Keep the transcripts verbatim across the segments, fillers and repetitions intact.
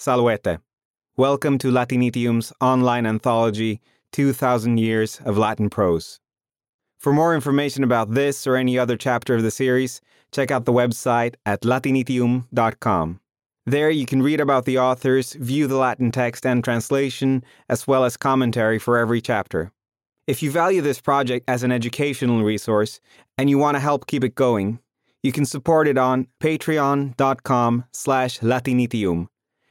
Salvete. Welcome to Latinitium's online anthology, two thousand Years of Latin Prose. For more information about this or any other chapter of the series, check out the website at latinitium dot com. There you can read about the authors, view the Latin text and translation, as well as commentary for every chapter. If you value this project as an educational resource and you want to help keep it going, you can support it on patreon dot com slash latinitium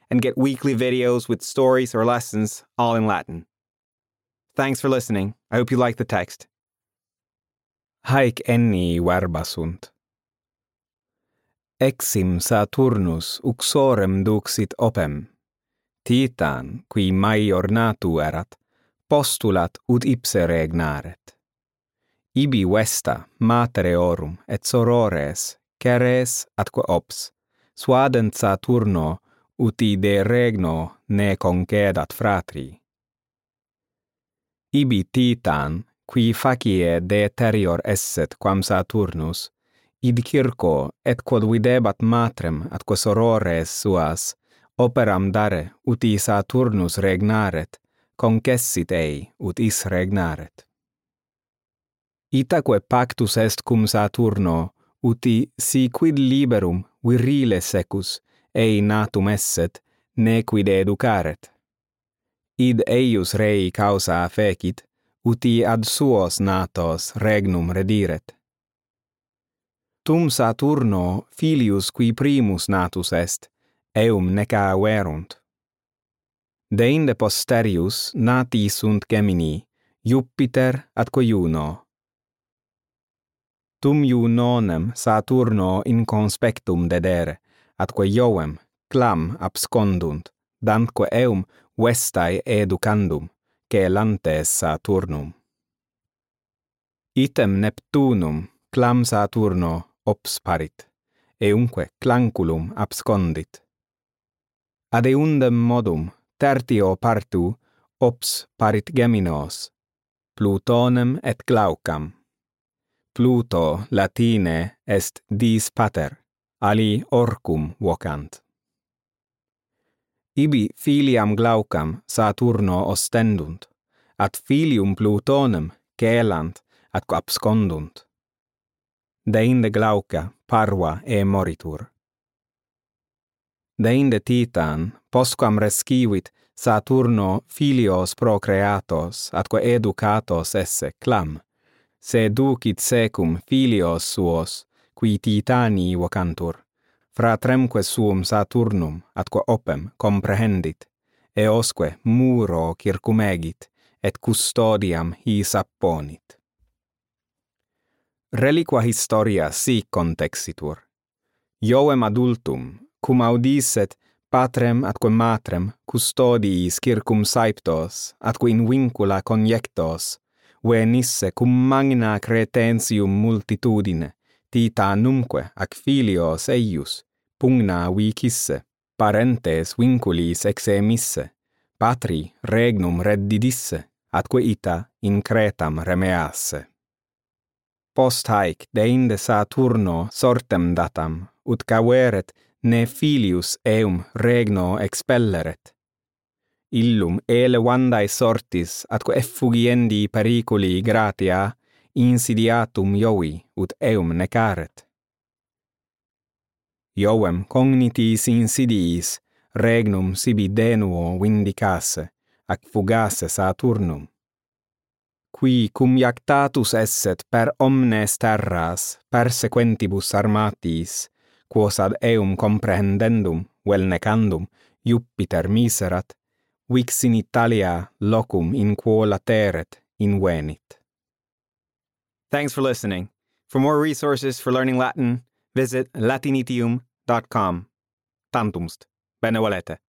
and get weekly videos with stories or lessons, all in Latin. Thanks for listening. I hope you like the text. Haec enni verba sunt. Exim Saturnus uxorem duxit opem. Titan, qui maior natu erat, postulat ut ipse regnaret. Ibi vesta matereorum et sorores, ceres atque ops, suadent Saturno, uti de regno ne concedat fratri. Ibi Titan, qui facie deterior esset quam Saturnus, id circo et quod videbat matrem atque sorores suas operam dare uti Saturnus regnaret, concessit ei ut is regnaret. Itaque pactus est cum Saturno, uti si quid liberum virile secus ei natum esset, ne quid educaret. Id eius rei causa fecit, uti ad suos natos regnum rediret. Tum Saturno filius qui primus natus est, eum neca averunt. Deinde posterius nati sunt Gemini, Jupiter atque Iuno. Tum Iunonem Saturno in conspectum dedere, atque Iovem clam abscondunt, dantque eum vestae educandum, celantes Saturnum. Item Neptunum clam Saturno ops parit, eumque clanculum abscondit. Ad eundem modum tertio partu ops parit Geminos, Plutonem et Glaucam. Pluto Latine est dis pater, ali orcum vocant. Ibi filiam Glaucam Saturno ostendunt, ad filium Plutonem celant atque abscondunt. Deinde Glauca parva e moritur. Deinde Titan, posquam rescivit Saturno filios procreatos atque educatos esse clam, seducit secum filios suos, qui Titani vocantur, fratremque suum Saturnum atque opem comprehendit, eosque muro circumegit, et custodiam his apponit. Reliqua historia sic contexitur. Iovem adultum, cum audisset patrem atque matrem custodiis circum saiptos, atque in vincula coniectos, venisse cum magna cretensium multitudine, Titanumque ac filios eius, pugna vicisse, parentes vinculis exemisse, patri regnum reddidisse, atque ita in Cretam remeasse. Post haec deinde Saturno sortem datam, ut caveret ne filius eum regno expelleret. Illum elevandae sortis atque effugiendi periculi gratia insidiatum Iovi ut eum necaret. Iovem cognitis insidiis regnum sibi denuo vindicasse, ac fugasse Saturnum. Qui cum iactatus esset per omnes terras, persequentibus armatis, quos ad eum comprehendendum, vel necandum, Jupiter miserat, vix in Italia locum in quo lateret invenit. Thanks for listening. For more resources for learning Latin, visit latinitium dot com. Tantumst. Benevolete.